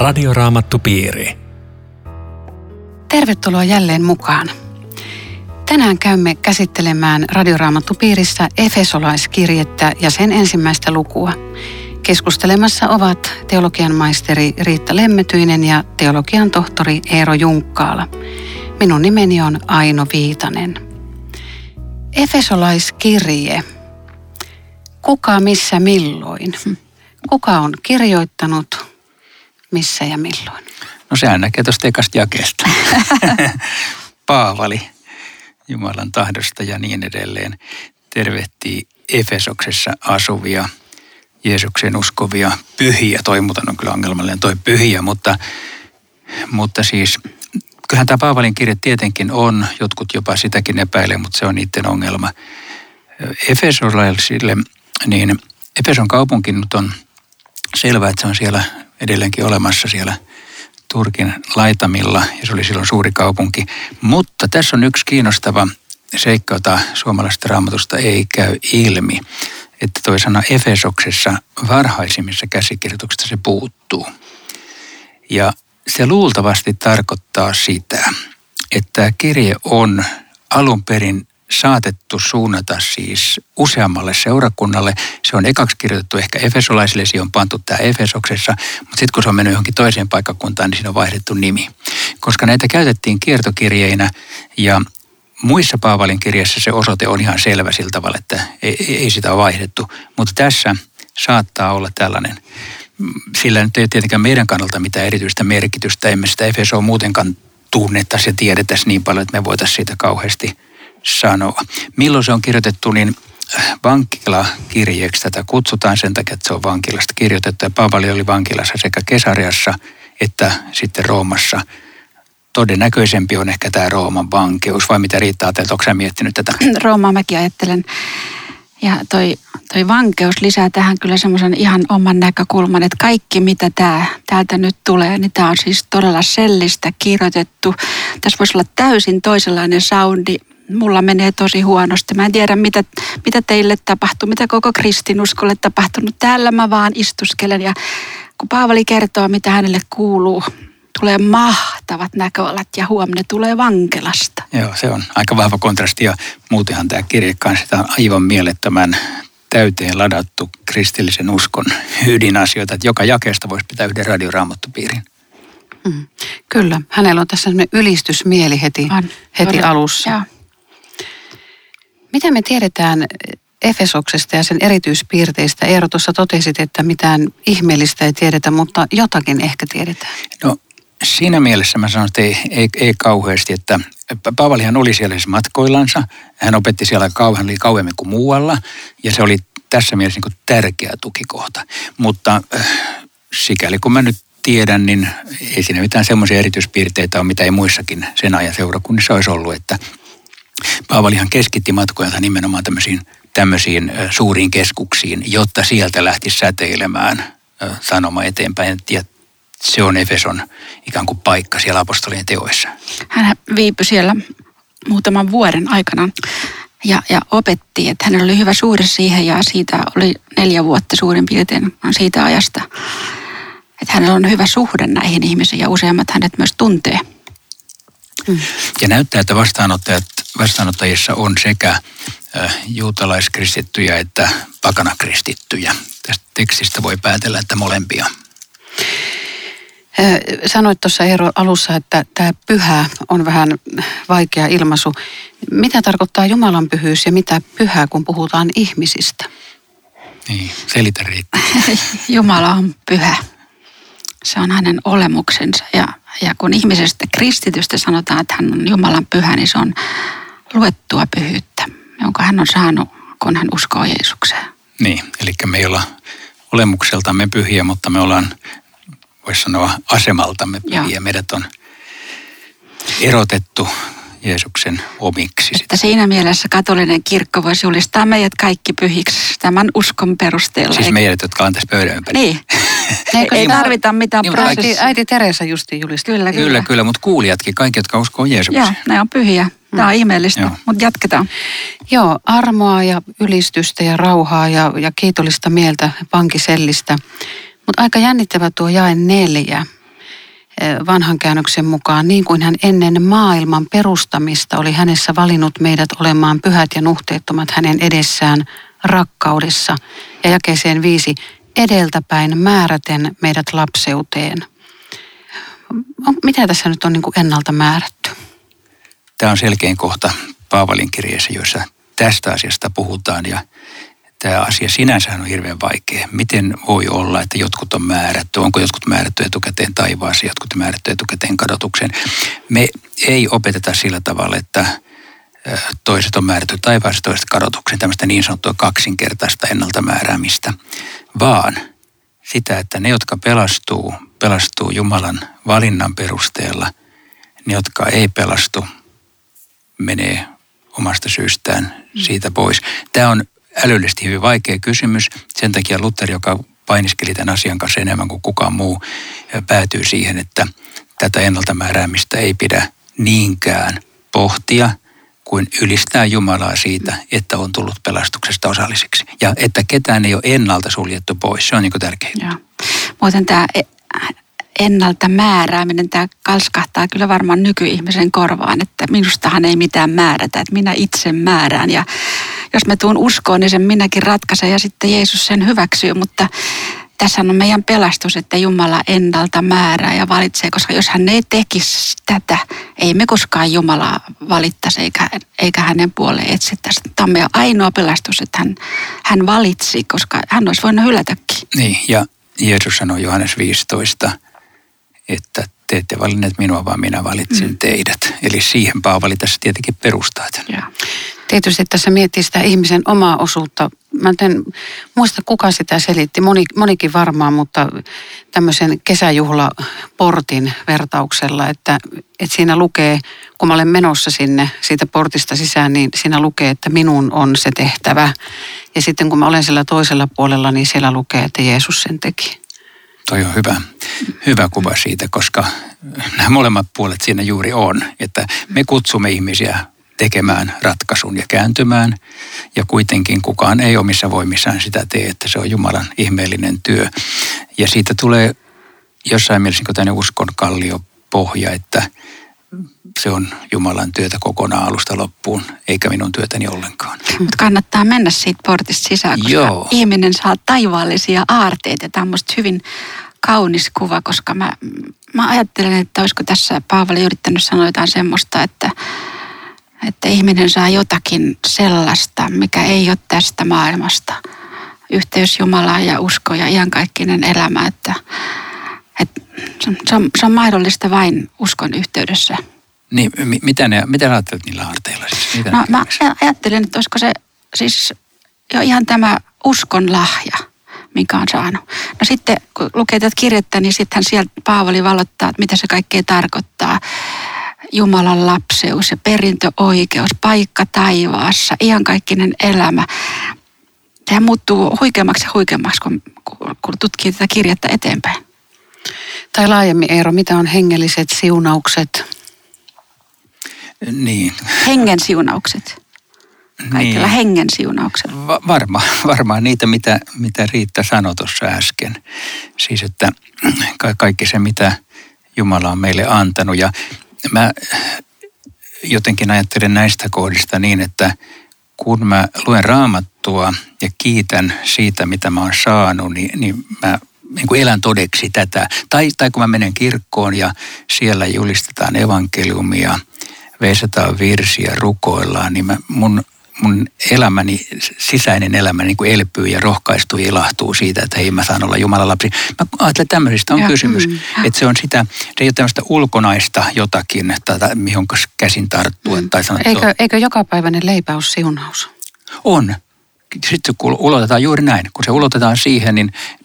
Radioraamattupiiri. Tervetuloa jälleen mukaan. Tänään käymme käsittelemään Radioraamattupiirissä Efesolaiskirjettä ja sen ensimmäistä lukua. Keskustelemassa ovat teologian maisteri Riitta Lemmetyinen ja teologian tohtori Eero Junkkaala. Minun nimeni on Aino Viitanen. Efesolaiskirje. Kuka, missä, milloin? Kuka on kirjoittanut, missä ja milloin? No sehän näkee tuosta ekasta jakeesta. Paavali, Jumalan tahdosta ja niin edelleen, tervehtii Efesoksessa asuvia, Jeesuksen uskovia pyhiä. Toi muuten on kyllä ongelmallinen toi pyhiä, mutta siis kyllähän tämä Paavalin kirje tietenkin on, jotkut jopa sitäkin epäilee, mutta se on niiden ongelma. Efesolaisille, niin Efeson kaupunki nyt on selvää, että se on siellä edelleenkin olemassa siellä Turkin laitamilla, ja se oli silloin suuri kaupunki. Mutta tässä on yksi kiinnostava seikka, jota suomalaisesta raamatusta ei käy ilmi, että toi sana Efesoksessa varhaisimmissa käsikirjoituksissa se puuttuu. Ja se luultavasti tarkoittaa sitä, että kirje on alun perin saatettu suunnata siis useammalle seurakunnalle. Se on ekaksi kirjoitettu ehkä efesolaisille, siihen on pantu tämä Efesoksessa, mutta sitten kun se on mennyt johonkin toiseen paikkakuntaan, niin siinä on vaihdettu nimi. Koska näitä käytettiin kiertokirjeinä ja muissa Paavalin kirjassa se osoite on ihan selvä sillä tavalla, että ei sitä ole vaihdettu. Mutta tässä saattaa olla tällainen. Sillä nyt ei tietenkään meidän kannalta mitään erityistä merkitystä. Emme sitä Efesoa muutenkaan tunnettaisi ja tiedetäisi niin paljon, että me voitaisiin siitä kauheasti sanoa. Milloin se on kirjoitettu, niin vankilakirjeeksi tätä kutsutaan sen takia, että se on vankilasta kirjoitettu. Ja Paavali oli vankilassa sekä Kesariassa että sitten Roomassa. Todennäköisempi on ehkä tämä Rooman vankeus, vai mitä Riitta ajattelet? Oletko sä miettinyt tätä? Roomaa mäkin ajattelen. Ja toi vankeus lisää tähän kyllä semmoisen ihan oman näkökulman, että kaikki mitä täältä nyt tulee, niin tämä on siis todella sellistä kirjoitettu. Tässä voisi olla täysin toisenlainen soundi. Mulla menee tosi huonosti. Mä en tiedä, mitä teille tapahtuu, mitä koko kristinuskolle tapahtunut. Täällä mä vaan istuskelen ja kun Paavali kertoo, mitä hänelle kuuluu, tulee mahtavat näköalat ja huomenna tulee vankilasta. Joo, se on aika vahva kontrasti ja muutenhan tämä kirje kanssa on aivan mielettömän täyteen ladattu kristillisen uskon ydinasioita, että joka jakeesta voisi pitää yhden Radioraamattupiirin. Mm, kyllä, hänellä on tässä sellainen ylistysmieli heti alussa. Joo. Mitä me tiedetään Efesoksesta ja sen erityispiirteistä? Eero, tuossa totesit, että mitään ihmeellistä ei tiedetä, mutta jotakin ehkä tiedetään. No siinä mielessä mä sanon, että ei kauheasti, että Paavalihan oli siellä matkoillansa. Hän opetti siellä kauemmin kuin muualla ja se oli tässä mielessä niin kuin tärkeä tukikohta. Mutta sikäli kun mä nyt tiedän, niin ei siinä mitään semmoisia erityispiirteitä ole, mitä ei muissakin sen ajan seurakunnissa olisi ollut, että Paavalihan keskitti matkojansa nimenomaan tämmöisiin suuriin keskuksiin, jotta sieltä lähti säteilemään sanoma eteenpäin. Ja se on Efeson ikään kuin paikka siellä apostolien teoissa. Hän viipyi siellä muutaman vuoden aikana ja opetti, että hänellä oli hyvä suhde siihen ja siitä oli 4 vuotta suurin piirtein siitä ajasta. Että hänellä on hyvä suhde näihin ihmisiin ja useammat hänet myös tuntee. Ja näyttää, että vastaanottajissa on sekä juutalaiskristittyjä että pakanakristittyjä. Tästä tekstistä voi päätellä, että molempia. Sanoit tuossa Eero alussa, että tämä pyhä on vähän vaikea ilmaisu. Mitä tarkoittaa Jumalan pyhyys ja mitä pyhää, kun puhutaan ihmisistä? Niin, selitä Riitta. Jumala on pyhä. Se on hänen olemuksensa ja kun ihmisestä kristitystä sanotaan, että hän on Jumalan pyhä, niin se on luettua pyhyyttä, jonka hän on saanut, kun hän uskoo Jeesukseen. Niin, eli me ei olla olemukseltamme pyhiä, mutta me ollaan, voisi sanoa, asemaltamme pyhiä. Joo. Meidät on erotettu Jeesuksen omiksi. Että siinä mielessä katolinen kirkko voisi julistaa meidät kaikki pyhiksi tämän uskon perusteella. Siis meidät, jotka on tässä pöydän ympärillä. Niin. Ei tarvita mitään prosessia. Niin, äiti Teresa justiin julisti. Kyllä, mutta kuulijatkin, kaikki, jotka uskoo Jeesukseen. Joo, ne on pyhiä. Tämä on ihmeellistä, mutta jatketaan. Joo, armoa ja ylistystä ja rauhaa ja kiitollista mieltä pankisellistä. Mutta aika jännittävä tuo jae 4. vanhan käännöksen mukaan, niin kuin hän ennen maailman perustamista oli hänessä valinnut meidät olemaan pyhät ja nuhteettomat hänen edessään rakkaudessa. Ja jakeeseen 5, edeltäpäin määräten meidät lapseuteen. Mitä tässä nyt on niin kuin ennalta määrätty? Tämä on selkein kohta Paavalin kirjeessä, jossa tästä asiasta puhutaan ja tämä asia sinänsä on hirveän vaikea. Miten voi olla, että jotkut on määrätty? Onko jotkut määrätty etukäteen taivaaseen, jotkut määrätty etukäteen kadotukseen? Me ei opeteta sillä tavalla, että toiset on määrätty taivaaseen, toiset kadotukseen. Tämmöistä niin sanottua kaksinkertaista ennalta määräämistä. Vaan sitä, että ne, jotka pelastuu Jumalan valinnan perusteella. Ne, jotka ei pelastu, menee omasta syystään siitä pois. Tämä on älyllisesti hyvin vaikea kysymys. Sen takia Luther, joka painiskeli tämän asian kanssa enemmän kuin kukaan muu, päätyy siihen, että tätä ennaltamääräämistä ei pidä niinkään pohtia, kuin ylistää Jumalaa siitä, että on tullut pelastuksesta osalliseksi. Ja että ketään ei ole ennalta suljettu pois. Se on niin kuin tärkeää. Joo. Muuten tämä ennalta määrääminen, tämä kalskahtaa kyllä varmaan nykyihmisen korvaan, että minustahan ei mitään määrätä, että minä itse määrään ja jos mä tuun uskoon, niin sen minäkin ratkaisen ja sitten Jeesus sen hyväksyy, mutta tässä on meidän pelastus, että Jumala ennalta määrää ja valitsee, koska jos hän ei tekisi tätä, ei me koskaan Jumalaa valittaisi eikä hänen puoleen etsittäisi. Tämä on meidän ainoa pelastus, että hän valitsi, koska hän olisi voinut hylätäkin. Niin, ja Jeesus sanoi Johannes 15, että te ette valinneet minua, vaan minä valitsin teidät. Eli siihen Paavali tässä tietenkin perustaa tämän. Ja. Tietysti tässä miettii sitä ihmisen omaa osuutta. Mä en muista, kuka sitä selitti. Monikin varmaan, mutta tämmöisen kesäjuhlaportin vertauksella, että siinä lukee, kun mä olen menossa sinne siitä portista sisään, niin siinä lukee, että minun on se tehtävä. Ja sitten kun mä olen siellä toisella puolella, niin siellä lukee, että Jeesus sen teki. Toi on hyvä kuva siitä, koska nämä molemmat puolet siinä juuri on, että me kutsumme ihmisiä tekemään ratkaisun ja kääntymään. Ja kuitenkin kukaan ei omissa voimissaan sitä tee, että se on Jumalan ihmeellinen työ. Ja siitä tulee jossain mielessä tämmöinen uskon kalliopohja, että se on Jumalan työtä kokonaan alusta loppuun, eikä minun työtäni ollenkaan. Mutta kannattaa mennä siitä portista sisään, koska joo. Ihminen saa taivaallisia aarteita. Tämä on musta hyvin kaunis kuva, koska mä ajattelen, että olisiko tässä Paavali yrittänyt sanoa jotain semmoista, että ihminen saa jotakin sellaista, mikä ei ole tästä maailmasta. Yhteys Jumalaan ja usko ja iankaikkinen elämä, että se on mahdollista vain uskon yhteydessä. Niin, mitä ajattelet niillä aarteilla? Siis? No, mä ajattelin, että olisiko se siis jo ihan tämä uskon lahja, minkä on saanut. No sitten, kun lukee tätä kirjettä, niin sittenhän sieltä Paavali valottaa, että mitä se kaikkea tarkoittaa. Jumalan lapseus ja perintöoikeus, paikka taivaassa, iankaikkinen elämä. Tämä muuttuu huikeammaksi ja huikeammaksi, kun tutkii tätä kirjettä eteenpäin. Tai laajemmin, Eero, mitä on hengelliset siunaukset? Niin. Hengen siunaukset. Kaikilla niin. Hengen siunaukset. Varmaan niitä, mitä Riitta sanoi tuossa äsken. Siis, että kaikki se, mitä Jumala on meille antanut. Ja mä jotenkin ajattelen näistä kohdista niin, että kun mä luen Raamattua ja kiitän siitä, mitä mä oon saanut, niin mä niin elän todeksi tätä. Tai kun mä menen kirkkoon ja siellä julistetaan evankeliumia, veisataan virsiä, rukoillaan, niin mun elämäni, sisäinen elämäni niin kuin elpyy ja rohkaistuu ja ilahtuu siitä, että hei, mä saan olla Jumalan lapsi. Mä ajattelen, että tämmöisistä on kysymys. Että se ei ole tämmöistä ulkonaista jotakin, mihin käsin tarttua. Tai sanottua. Eikö jokapäiväinen leipä ole siunaus? On. Sitten kun ulotetaan juuri näin, kun se ulotetaan siihen,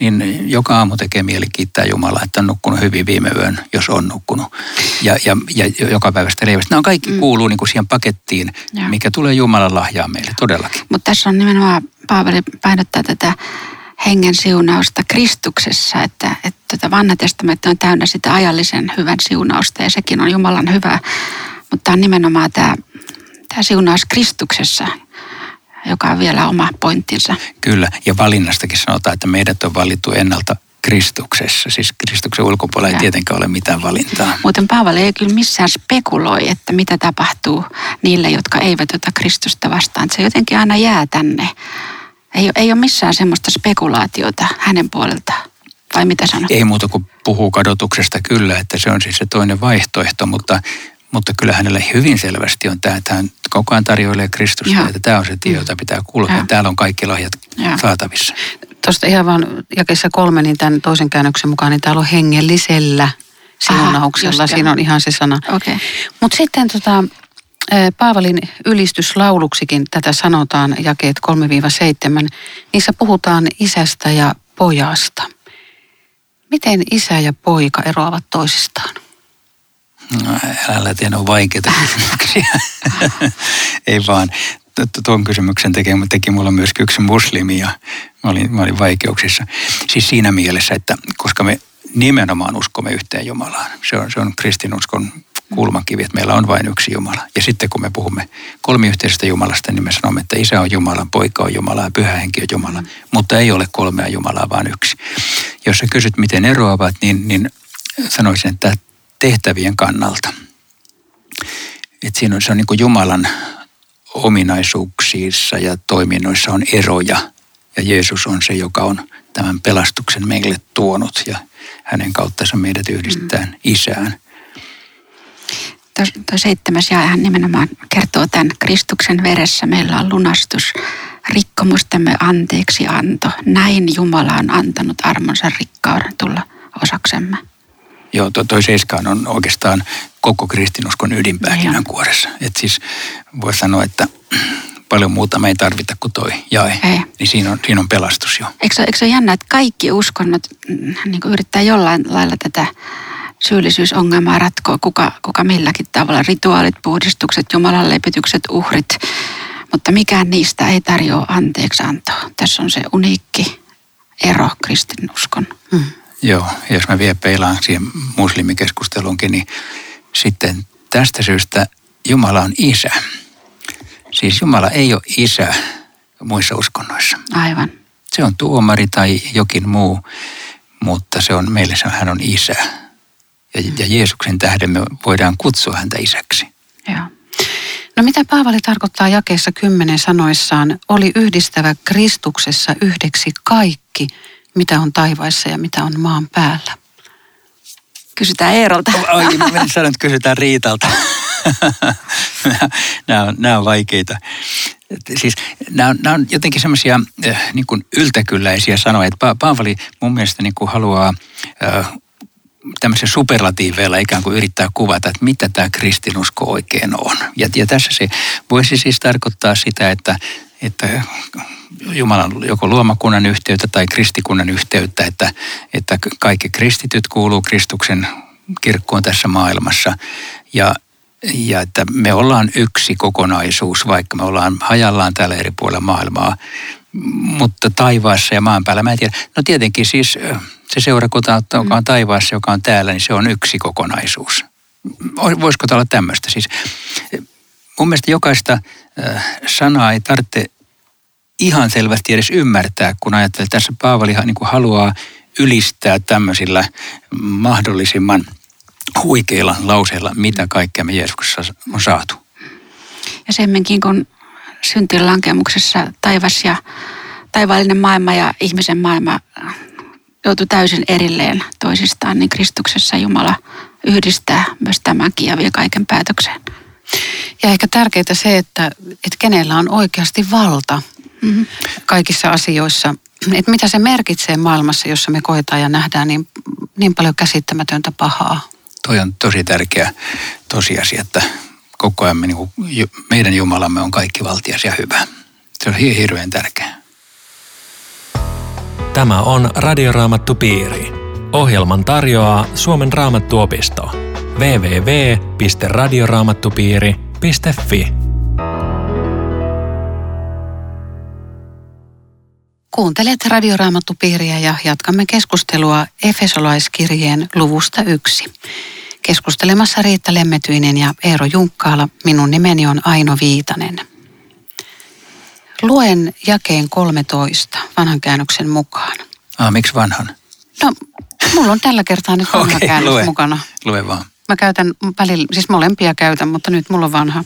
niin joka aamu tekee mieli kiittää Jumalaa, että on nukkunut hyvin viime yön, jos on nukkunut. Ja joka päivästä leivästä. Nämä kaikki kuuluu niin kuin siihen pakettiin, mikä tulee Jumalan lahjaa meille todellakin. Mutta tässä on nimenomaan, Paavali painottaa tätä hengen siunausta Kristuksessa, että Vanha testamentti on täynnä sitä ajallisen hyvän siunausta ja sekin on Jumalan hyvä. Mutta on nimenomaan tämä siunaus Kristuksessa, joka on vielä oma pointtinsa. Kyllä, ja valinnastakin sanotaan, että meidät on valittu ennalta Kristuksessa, siis Kristuksen ulkopuolella ei tietenkään ole mitään valintaa. Muuten Paavali ei kyllä missään spekuloi, että mitä tapahtuu niille, jotka eivät ota Kristusta vastaan. Se jotenkin aina jää tänne. Ei ole missään semmoista spekulaatiota hänen puoleltaan. Vai mitä sanot? Ei muuta kuin puhuu kadotuksesta kyllä, että se on siis se toinen vaihtoehto, mutta kyllä hänellä hyvin selvästi on tämä, että hän koko ajan tarjoilee Kristusta, ja että tämä on se tie, jota pitää kulkea. Ja täällä on kaikki lahjat saatavissa. Tuosta ihan vaan jakeessa 3, niin tämän toisen käännöksen mukaan, niin täällä on hengellisellä siunauksella. Aha, siinä on ihan se sana. Okay. Mutta sitten Paavalin ylistyslauluksikin tätä sanotaan, jakeet 3-7. Niissä puhutaan isästä ja pojasta. Miten isä ja poika eroavat toisistaan? No, älä tiedä, on vaikeita kysymyksiä. Ei vaan. Tuon kysymyksen teki mulla myös yksi muslimi ja mä olin vaikeuksissa. Siis siinä mielessä, että koska me nimenomaan uskomme yhteen Jumalaan. Se on kristinuskon kulmakivi, että meillä on vain yksi Jumala. Ja sitten kun me puhumme kolmiyhteisestä Jumalasta, niin me sanomme, että isä on Jumala, poika on Jumala ja pyhähenki on Jumala. Mutta ei ole kolmea Jumalaa, vaan yksi. Jos sä kysyt, miten eroavat, niin sanoisin, että tehtävien kannalta. Että se on niin kuin Jumalan ominaisuuksissa ja toiminnoissa on eroja. Ja Jeesus on se, joka on tämän pelastuksen meille tuonut ja hänen kauttansa meidät yhdistetään isään. Tuo 7. jaehan nimenomaan kertoo tämän Kristuksen veressä. Meillä on lunastus, rikkomustemme anteeksianto. Näin Jumala on antanut armonsa rikkauden tulla osaksemme. Joo, toi 7 on oikeastaan koko kristinuskon ydinpähkinän kuoressa. Että siis voi sanoa, että paljon muuta me ei tarvita kuin toi jae. Ei. Niin siinä on pelastus jo. Eikö se ole jännä, että kaikki uskonnot niin kuin yrittää jollain lailla tätä syyllisyysongelmaa ratkoa, kuka milläkin tavalla. Rituaalit, puhdistukset, Jumalan lepitykset, uhrit. Mutta mikään niistä ei tarjoa anteeksiantoa. Tässä on se uniikki ero kristinuskon. Joo, jos mä vielä peilaan siihen muslimikeskusteluunkin, niin sitten tästä syystä Jumala on isä. Siis Jumala ei ole isä muissa uskonnoissa. Aivan. Se on tuomari tai jokin muu, mutta meille hän on isä. Ja Jeesuksen tähden me voidaan kutsua häntä isäksi. Joo. No mitä Paavali tarkoittaa jakeessa 10 sanoissaan, oli yhdistävä Kristuksessa yhdeksi kaikki, mitä on taivaissa ja mitä on maan päällä. Kysytään Eerolta. Oikein, mä menin sanoa, että kysytään Riitalta. Nämä on vaikeita. Siis nämä on jotenkin semmoisia niin kuin yltäkylläisiä sanoja. Paavali mun mielestä niin kuin haluaa tämmöisen superlatiiveilla ikään kuin yrittää kuvata, että mitä tämä kristinusko oikein on. Ja tässä se voisi siis tarkoittaa sitä, että Jumalan joko luomakunnan yhteyttä tai kristikunnan yhteyttä, että kaikki kristityt kuuluu Kristuksen kirkkoon tässä maailmassa ja että me ollaan yksi kokonaisuus, vaikka me ollaan hajallaan täällä eri puolilla maailmaa, mutta taivaassa ja maan päällä, mä en tiedä. No tietenkin siis se seurakunta, joka on taivaassa, joka on täällä, niin se on yksi kokonaisuus. Voisiko tämä olla tämmöistä? Siis mun mielestä jokaista sanaa ei tarvitse ihan selvästi edes ymmärtää, kun ajattelee, että tässä Paavali niin kuin haluaa ylistää tämmöisillä mahdollisimman huikeilla lauseilla, mitä kaikkea me Jeesuksessa on saatu. Ja semminkin, kun syntien lankemuksessa taivas ja taivaallinen maailma ja ihmisen maailma joutui täysin erilleen toisistaan, niin Kristuksessa Jumala yhdistää myös tämänkin ja vie kaiken päätökseen. Ja ehkä tärkeää se, että kenellä on oikeasti valta kaikissa asioissa. Että mitä se merkitsee maailmassa, jossa me koetaan ja nähdään niin paljon käsittämätöntä pahaa. Toi on tosi tärkeä tosiasia, että koko ajan meidän Jumalamme on kaikki valtias ja hyvä. Se on hirveän tärkeää. Tämä on Radioraamattupiiri. Ohjelman tarjoaa Suomen Raamattuopisto. www.radioraamattupiiri.fi. Kuuntelet Radioraamattupiiriä ja jatkamme keskustelua Efesolaiskirjeen luvusta 1. Keskustelemassa Riitta Lemmetyinen ja Eero Junkkaala. Minun nimeni on Aino Viitanen. Luen jakeen 13 vanhan käännöksen mukaan. Miksi vanhan? No, mulla on tällä kertaa nyt vanha käännös mukana. Lue vaan. Mä käytän välillä, siis molempia käytän, mutta nyt mulla on vanha.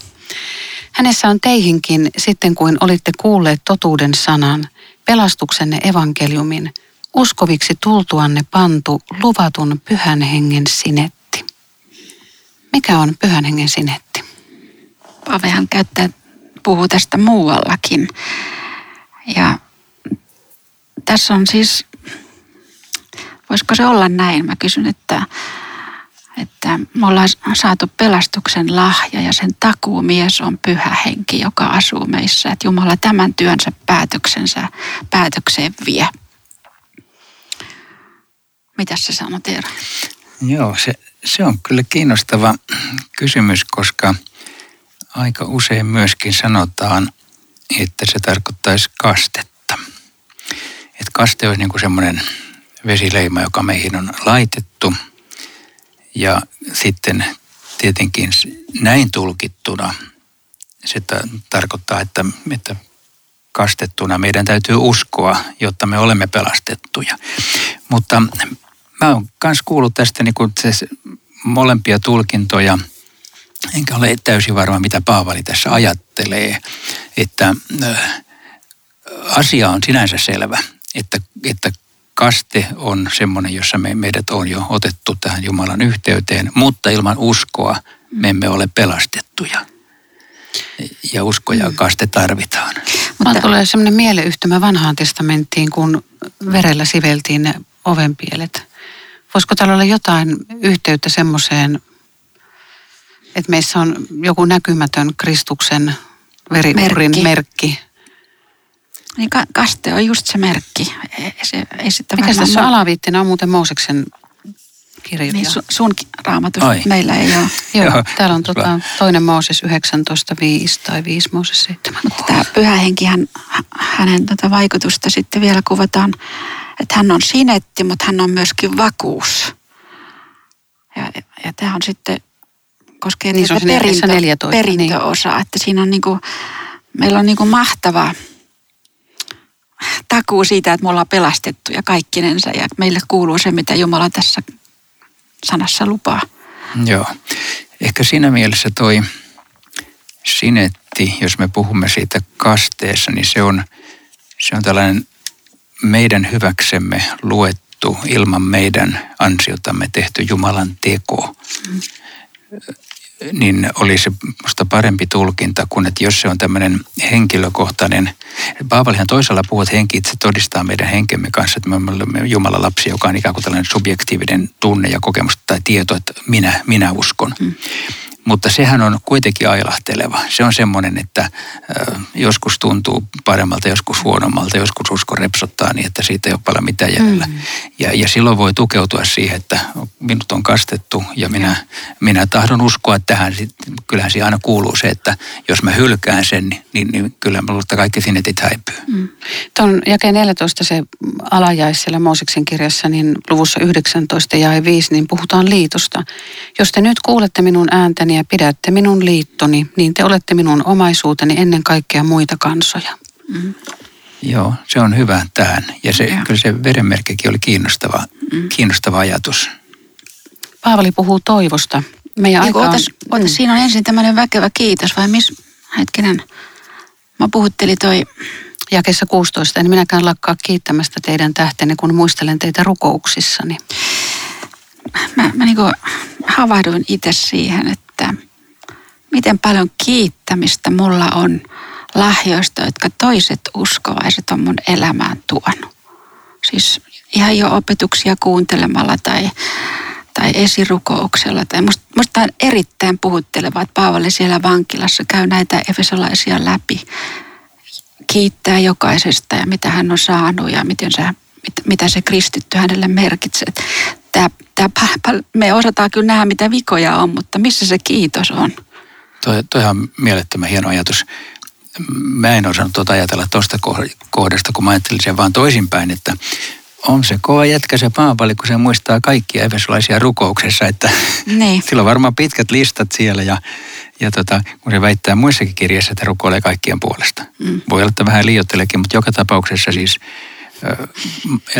Hänessä on teihinkin, sitten kuin olitte kuulleet totuuden sanan, pelastuksenne evankeliumin, uskoviksi tultuanne pantu luvatun pyhän hengen sinetti. Mikä on pyhän hengen sinetti? Paavehan puhuu tästä muuallakin. Ja tässä on siis, voisiko se olla näin? Mä kysyn, että me ollaan saatu pelastuksen lahja ja sen takuumies on pyhä henki, joka asuu meissä. Että Jumala tämän työnsä päätökseen vie. Mitäs sä sanot, Eero? Joo, se on kyllä kiinnostava kysymys, koska aika usein myöskin sanotaan, että se tarkoittaisi kastetta. Että kaste olisi niin kuin semmoinen vesileima, joka meihin on laitettu. Ja sitten tietenkin näin tulkittuna se tarkoittaa, että kastettuna meidän täytyy uskoa, jotta me olemme pelastettuja. Mutta mä oon myös kuullut tästä niin kuin molempia tulkintoja, enkä ole täysin varma, mitä Paavali tässä ajattelee, että asia on sinänsä selvä, että kaste on semmoinen, jossa meidät on jo otettu tähän Jumalan yhteyteen, mutta ilman uskoa me emme ole pelastettuja. Ja usko ja kaste tarvitaan. Mutta tulee semmoinen mieleyhtymä vanhaan testamenttiin, kun verellä siveltiin ne ovenpielet. Voisiko täällä olla jotain yhteyttä semmoiseen, että meissä on joku näkymätön Kristuksen veriuhrin merkki? Niin kaste on just se merkki. Mikäs tässä alaviittina on muuten Mooseksen kirja? Niin sun raamatus meillä ei ole. Joo, täällä on toinen Mooses 19.5 tai 5 Mooses 7. Mutta tämä pyhä henki, hänen vaikutusta sitten vielä kuvataan, että hän on sinetti, mutta hän on myöskin vakuus. Ja tämä on sitten, koskee niin tätä perintöosaa, niin. Että siinä on niinku, meillä on niinku mahtava takuu siitä, että me ollaan pelastettuja kaikkinensa ja meille kuuluu se, mitä Jumala tässä sanassa lupaa. Joo. Ehkä siinä mielessä toi sinetti, jos me puhumme siitä kasteessa, niin se on tällainen meidän hyväksemme luettu, ilman meidän ansiotamme tehty Jumalan teko. Mm. Niin olisi musta parempi tulkinta kuin, että jos se on tämmöinen henkilökohtainen. Paavalihan toisella puhuu, että henki itse todistaa meidän henkemme kanssa, että me olemme Jumalan lapsi, joka on ikään kuin tällainen subjektiivinen tunne ja kokemus tai tieto, että minä uskon. Mm. Mutta sehän on kuitenkin ailahteleva. Se on semmoinen, että joskus tuntuu paremmalta, joskus huonommalta, joskus usko repsottaa niin, että siitä ei ole paljon mitään jäljellä. Mm. Ja silloin voi tukeutua siihen, että minut on kastettu ja minä tahdon uskoa tähän. Kyllähän siinä aina kuuluu se, että jos mä hylkään sen, niin kyllä mä luulta kaikki sinetit häipyy. Mm. Tuon jakeen 14 se alajais siellä Mooseksen kirjassa, niin luvussa 19 ja 5, niin puhutaan liitosta. Jos te nyt kuulette minun ääntäni ja pidätte minun liittoni, niin te olette minun omaisuuteni ennen kaikkea muita kansoja. Mm. Joo, se on hyvä tähän. Ja kyllä se verenmerkkikin oli kiinnostava ajatus. Paavali puhuu toivosta. Meidän aikaan siinä on ensin tämmöinen väkevä kiitos, vai missä? Hetkinen. Mä puhuttelin toi jakeessa 16. En minäkään lakkaa kiittämästä teidän tähtenne, kun muistelen teitä rukouksissani. Mä niin kuin havahduin itse siihen, että miten paljon kiittämistä mulla on lahjoista, jotka toiset uskovaiset on mun elämään tuonut. Siis ihan jo opetuksia kuuntelemalla tai esirukouksella. Tai musta on erittäin puhuttelevaa, että Paavali siellä vankilassa käy näitä efesolaisia läpi. Kiittää jokaisesta ja mitä hän on saanut ja mitä se kristitty hänelle merkitsee. Me osataan kyllä nähdä, mitä vikoja on, mutta missä se kiitos on? Toi on mielettömän hieno ajatus. Mä en osannut ajatella tuosta kohdasta, kun mä ajattelin sen vaan toisinpäin, että on se kova jätkä se Paavali, kun se muistaa kaikkia efesolaisia rukouksessa, että niin. Sillä on varmaan pitkät listat siellä ja kun se väittää muissakin kirjeissä, että rukoilee kaikkien puolesta. Mm. Voi olla, että vähän liioitteleekin, mutta joka tapauksessa siis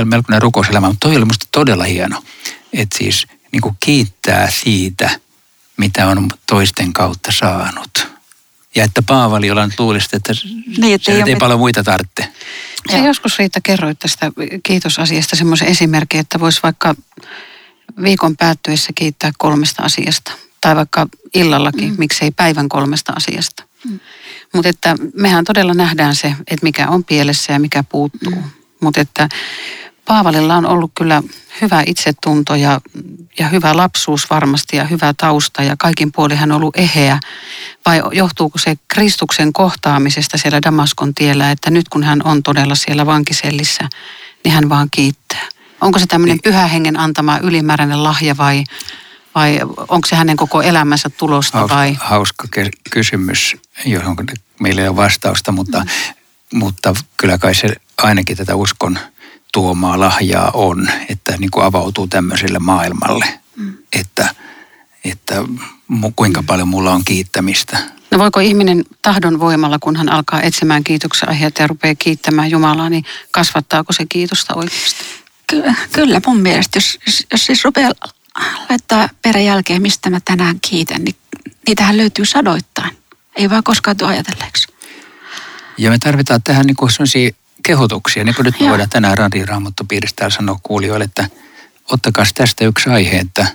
melkoinen rukouselämä, mutta toi oli musta todella hieno. Että siis niin kuin kiittää siitä, mitä on toisten kautta saanut. Ja että Paavali, jolla nyt luulisi, että niin, ei paljon muita tarvitse. Ja joskus Riitta kerroit tästä kiitosasiasta semmoisen esimerkin, että voisi vaikka viikon päättyessä kiittää 3 asiasta. Tai vaikka illallakin, miksei päivän 3 asiasta. Mm. Mutta että mehän todella nähdään se, että mikä on pielessä ja mikä puuttuu. Mm. Mutta että Paavalilla on ollut kyllä hyvä itsetunto ja hyvä lapsuus varmasti ja hyvä tausta ja kaikin puolin hän on ollut eheä. Vai johtuuko se Kristuksen kohtaamisesta siellä Damaskon tiellä, että nyt kun hän on todella siellä vankisellissä, niin hän vaan kiittää. Onko se tämmöinen Pyhähengen antama ylimääräinen lahja vai onko se hänen koko elämänsä tulosta vai? Hauska kysymys, johon meillä ei ole vastausta, mutta kyllä kai se ainakin tätä uskon tuomaa lahjaa on, että niin kuin avautuu tämmöiselle maailmalle, että kuinka paljon mulla on kiittämistä. No voiko ihminen tahdon voimalla, kun hän alkaa etsimään kiitoksen aiheita ja rupeaa kiittämään Jumalaa, niin kasvattaako se kiitosta oikeasti? Kyllä mun mielestä, jos siis rupeaa laittaa perän jälkeen, mistä mä tänään kiitän, niin niitähän löytyy sadoittain. Ei vaan koskaan tule ajatelleeksi. Ja me tarvitaan tähän niin kuin sellaisia kehotuksia, niin kuin nyt me voidaan tänään Radioraamattupiirissä täällä sanoa kuulijoille, että ottakaa tästä yksi aihe, että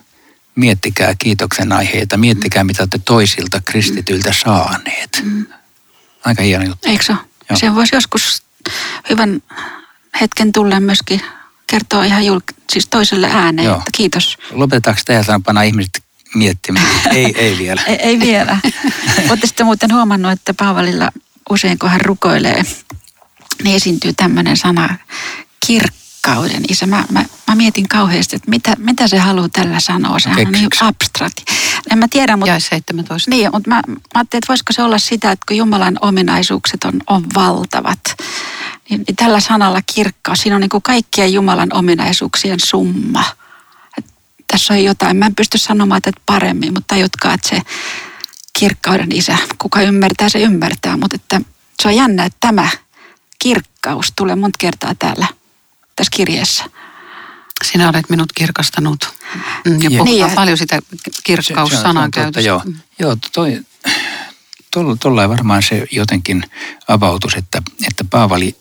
miettikää kiitoksen aiheita, miettikää mitä olette toisilta kristityiltä saaneet. Aika hieno juttu. Eikö se ole? Se voisi joskus hyvän hetken tulla myöskin kertoa ihan siis toiselle ääneen, että kiitos. Lopetetaanko tähän panna ihmiset miettimään? Ei vielä. Ei vielä. Olette sitten muuten huomannut, että Paavalilla usein kun hän rukoilee, niin esiintyy tämmöinen sana kirkkauden isä. Mä mietin kauheasti, että mitä se haluaa tällä sanoa. Sehän on niin abstrakti. En mä tiedä, mutta... Jäi 17. Niin, mutta mä ajattelin, että voisiko se olla sitä, että kun Jumalan ominaisuukset on valtavat, niin tällä sanalla kirkkaus, siinä on niin kuin kaikkien Jumalan ominaisuuksien summa. Et tässä on jotain, mä en pysty sanomaan tätä paremmin, mutta tajutkaa, että se kirkkauden isä, kuka ymmärtää, se ymmärtää. Mutta että se on jännä, että tämä kirkkaus tulee monta kertaa tässä kirjeessä. Sinä olet minut kirkastanut. Ja puhutaan paljon sitä kirkkaussanan käytöstä. Joo, tuollain varmaan se jotenkin avautus, että Paavali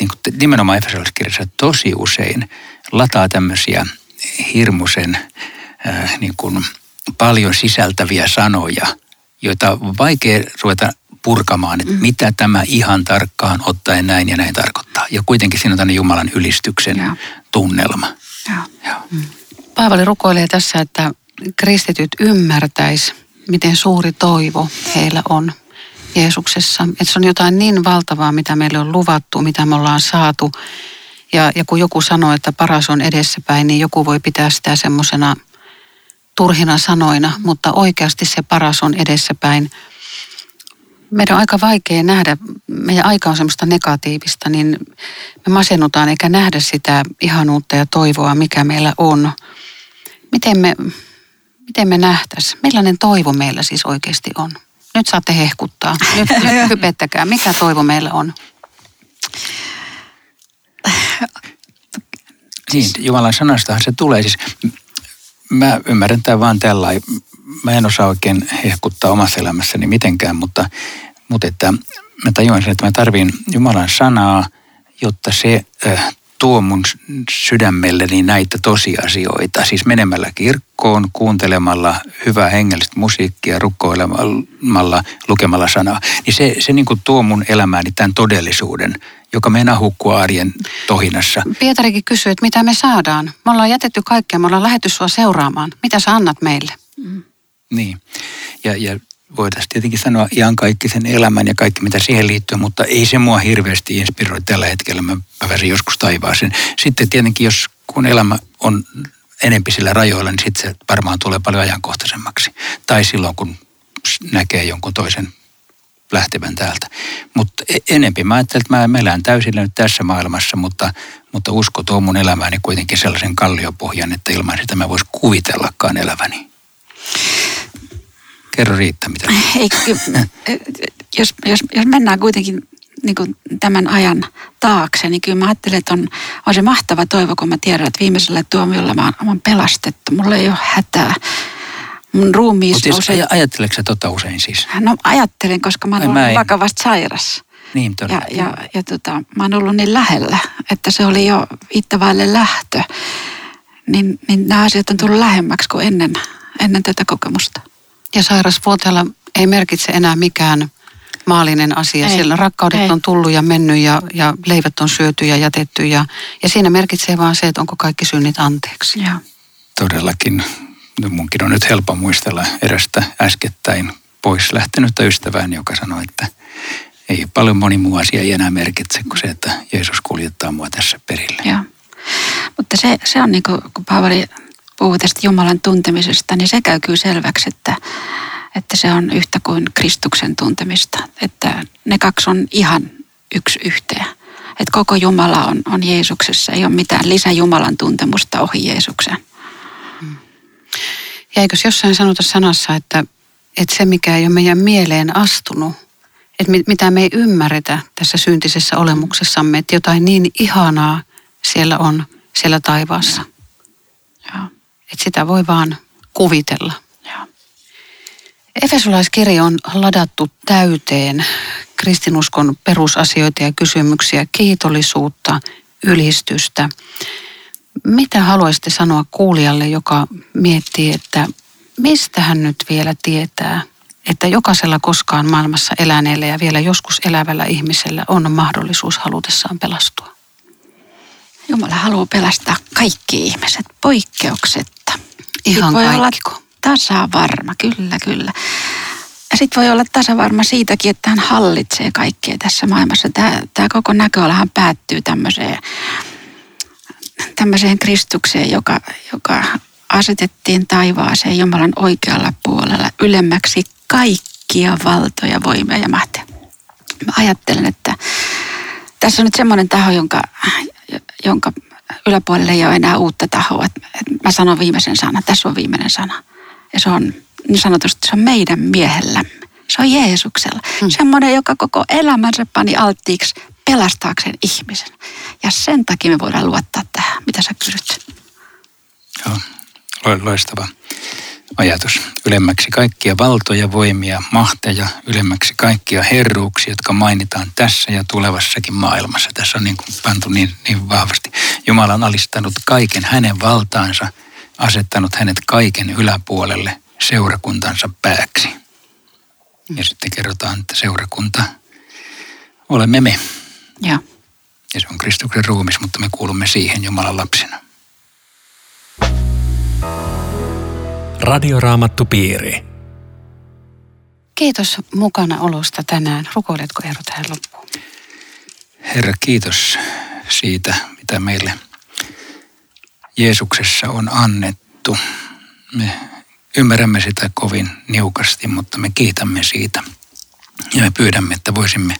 niin kuin nimenomaan Efesolaiskirjassa tosi usein lataa tämmöisiä hirmuisen niin kuin paljon sisältäviä sanoja, joita on vaikea ruveta purkamaan, että mitä tämä ihan tarkkaan ottaen näin ja näin tarkoittaa. Ja kuitenkin siinä on tämmöinen Jumalan ylistyksen tunnelma. Paavali rukoilee tässä, että kristityt ymmärtäis, miten suuri toivo heillä on Jeesuksessa. Että se on jotain niin valtavaa, mitä meille on luvattu, mitä me ollaan saatu. Ja kun joku sanoo, että paras on edessäpäin, niin joku voi pitää sitä semmoisena turhina sanoina, mutta oikeasti se paras on edessäpäin. Meidän on aika vaikea nähdä, meidän aika on semmoista negatiivista, niin me masennutaan eikä nähdä sitä ihanuutta ja toivoa, mikä meillä on. Miten me nähtäisiin? Millainen toivo meillä siis oikeasti on? Nyt saatte hehkuttaa. Nyt hypettäkää. Mikä toivo meillä on? Niin, Jumalan sanastahan se tulee. Siis mä ymmärrän tämän vaan tällainen. Mä en osaa oikein hehkuttaa omassa elämässäni mitenkään, mutta että mä tajuan sen, että mä tarviin Jumalan sanaa, jotta se tuo mun sydämelleni näitä tosiasioita. Siis menemällä kirkkoon, kuuntelemalla hyvää hengellistä musiikkia, rukoilemalla, lukemalla sanaa. Niin se niin kuin tuo mun elämääni tämän todellisuuden, joka meinaa hukkua arjen tohinassa. Pietarikin kysyy, että mitä me saadaan. Me ollaan jätetty kaikkea, me ollaan lähetty sua seuraamaan. Mitä sä annat meille? Niin, ja voitaisiin tietenkin sanoa ihan kaikki sen elämän ja kaikki mitä siihen liittyy, mutta ei se mua hirveästi inspiroi tällä hetkellä, mä pääsen joskus taivaaseen. Sitten tietenkin, kun elämä on enempi sillä rajoilla, niin sitten se varmaan tulee paljon ajankohtaisemmaksi. Tai silloin, kun näkee jonkun toisen lähtevän täältä. Mutta enempi mä ajattelen, että mä elän täysillä nyt tässä maailmassa, mutta usko tuo mun elämääni kuitenkin sellaisen kalliopohjan, että ilman sitä mä vois kuvitellakaan eläväni. Kerro Riitta, mitä? Jos mennään kuitenkin niin kuin tämän ajan taakse, niin kyllä mä ajattelen, että on se mahtava toivo, kun mä tiedän, että viimeisellä tuomiolla mä oon pelastettu. Mulla ei ole hätää. Mun ruumiissa on usein... Ajatteleeko sä tota usein siis? No ajattelen, koska mä oon ollut vakavasti sairas. Niin, todella. Ja mä oon ollut niin lähellä, että se oli jo ittäväille lähtö. Niin nämä asiat on tullut lähemmäksi kuin ennen tätä kokemusta. Ja sairasvuoteella ei merkitse enää mikään maallinen asia. Ei, siellä rakkaudet on tullut ja mennyt ja leivät on syöty ja jätetty. Ja siinä merkitsee vaan se, että onko kaikki synnit anteeksi. Ja. Todellakin. Munkin on nyt helppo muistella erästä äskettäin pois lähtenyttä ystävääni, joka sanoi, että ei paljon moni muu asia ei enää merkitse kuin se, että Jeesus kuljettaa mua tässä perille. Ja. Mutta se on niin kuin, kun Paavali puhuu tästä Jumalan tuntemisesta, niin se käy kyllä selväksi, että se on yhtä kuin Kristuksen tuntemista. Että ne kaksi on ihan yksi yhteen. Että koko Jumala on Jeesuksessa, ei ole mitään lisäjumalan tuntemusta ohi Jeesuksen. Ja eikös jossain sanota sanassa, että se mikä ei ole meidän mieleen astunut, että mitä me ei ymmärretä tässä syntisessä olemuksessamme, että jotain niin ihanaa siellä on siellä taivaassa. Ja. Että sitä voi vaan kuvitella. Ja. Efesolaiskirja on ladattu täyteen kristinuskon perusasioita ja kysymyksiä, kiitollisuutta, ylistystä. Mitä haluaisitte sanoa kuulijalle, joka miettii, että mistä hän nyt vielä tietää, että jokaisella koskaan maailmassa eläneellä ja vielä joskus elävällä ihmisellä on mahdollisuus halutessaan pelastua? Jumala haluaa pelastaa kaikki ihmiset poikkeuksetta. Ihan voi kaikki. Olla tasavarma, kyllä. Sitten voi olla tasavarma siitäkin, että hän hallitsee kaikkea tässä maailmassa. Tämä koko näköalahan päättyy tämmöiseen Kristukseen, joka asetettiin taivaaseen Jumalan oikealla puolella ylemmäksi kaikkia valtoja, voimia ja mahtia. Mä ajattelen, että tässä on nyt semmoinen taho, jonka yläpuolelle ei ole enää uutta tahoa. Mä sanon viimeisen sanan, tässä on viimeinen sana. Ja se on niin sanotusti, se on meidän miehellämme. Se on Jeesuksella. Semmoinen, joka koko elämänsä pani alttiiksi pelastaakseen ihmisen. Ja sen takia me voidaan luottaa tähän, mitä sä kysyt. Joo, loistava ajatus. Ylemmäksi kaikkia valtoja, voimia, mahteja, ylemmäksi kaikkia herruuksia, jotka mainitaan tässä ja tulevassakin maailmassa. Tässä on niin kuin pantu niin vahvasti. Jumala on alistanut kaiken hänen valtaansa, asettanut hänet kaiken yläpuolelle seurakuntansa pääksi. Ja sitten kerrotaan, että seurakunta olemme me. Ja se on Kristuksen ruumis, mutta me kuulumme siihen Jumalan lapsena. Radioraamattupiiri. Kiitos mukana olosta tänään. Rukoiletko Eero tähän loppuun? Herra, kiitos siitä, mitä meille Jeesuksessa on annettu. Me ymmärrämme sitä kovin niukasti, mutta me kiitämme siitä. Ja me pyydämme, että voisimme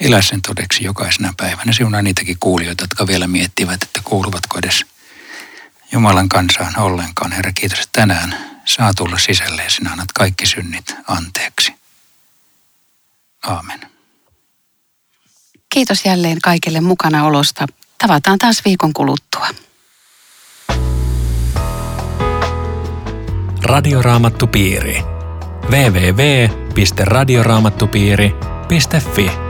elää sen todeksi jokaisena päivänä. Siunaa niitäkin kuulijoita, jotka vielä miettivät, että kuuluvatko edes Jumalan kansaan ollenkaan. Herra, kiitos, että tänään saa tulla sisälle ja sinä annat kaikki synnit anteeksi. Aamen. Kiitos jälleen kaikille mukanaolosta. Tavataan taas viikon kuluttua. Radioraamattupiiri. www.radioraamattupiiri.fi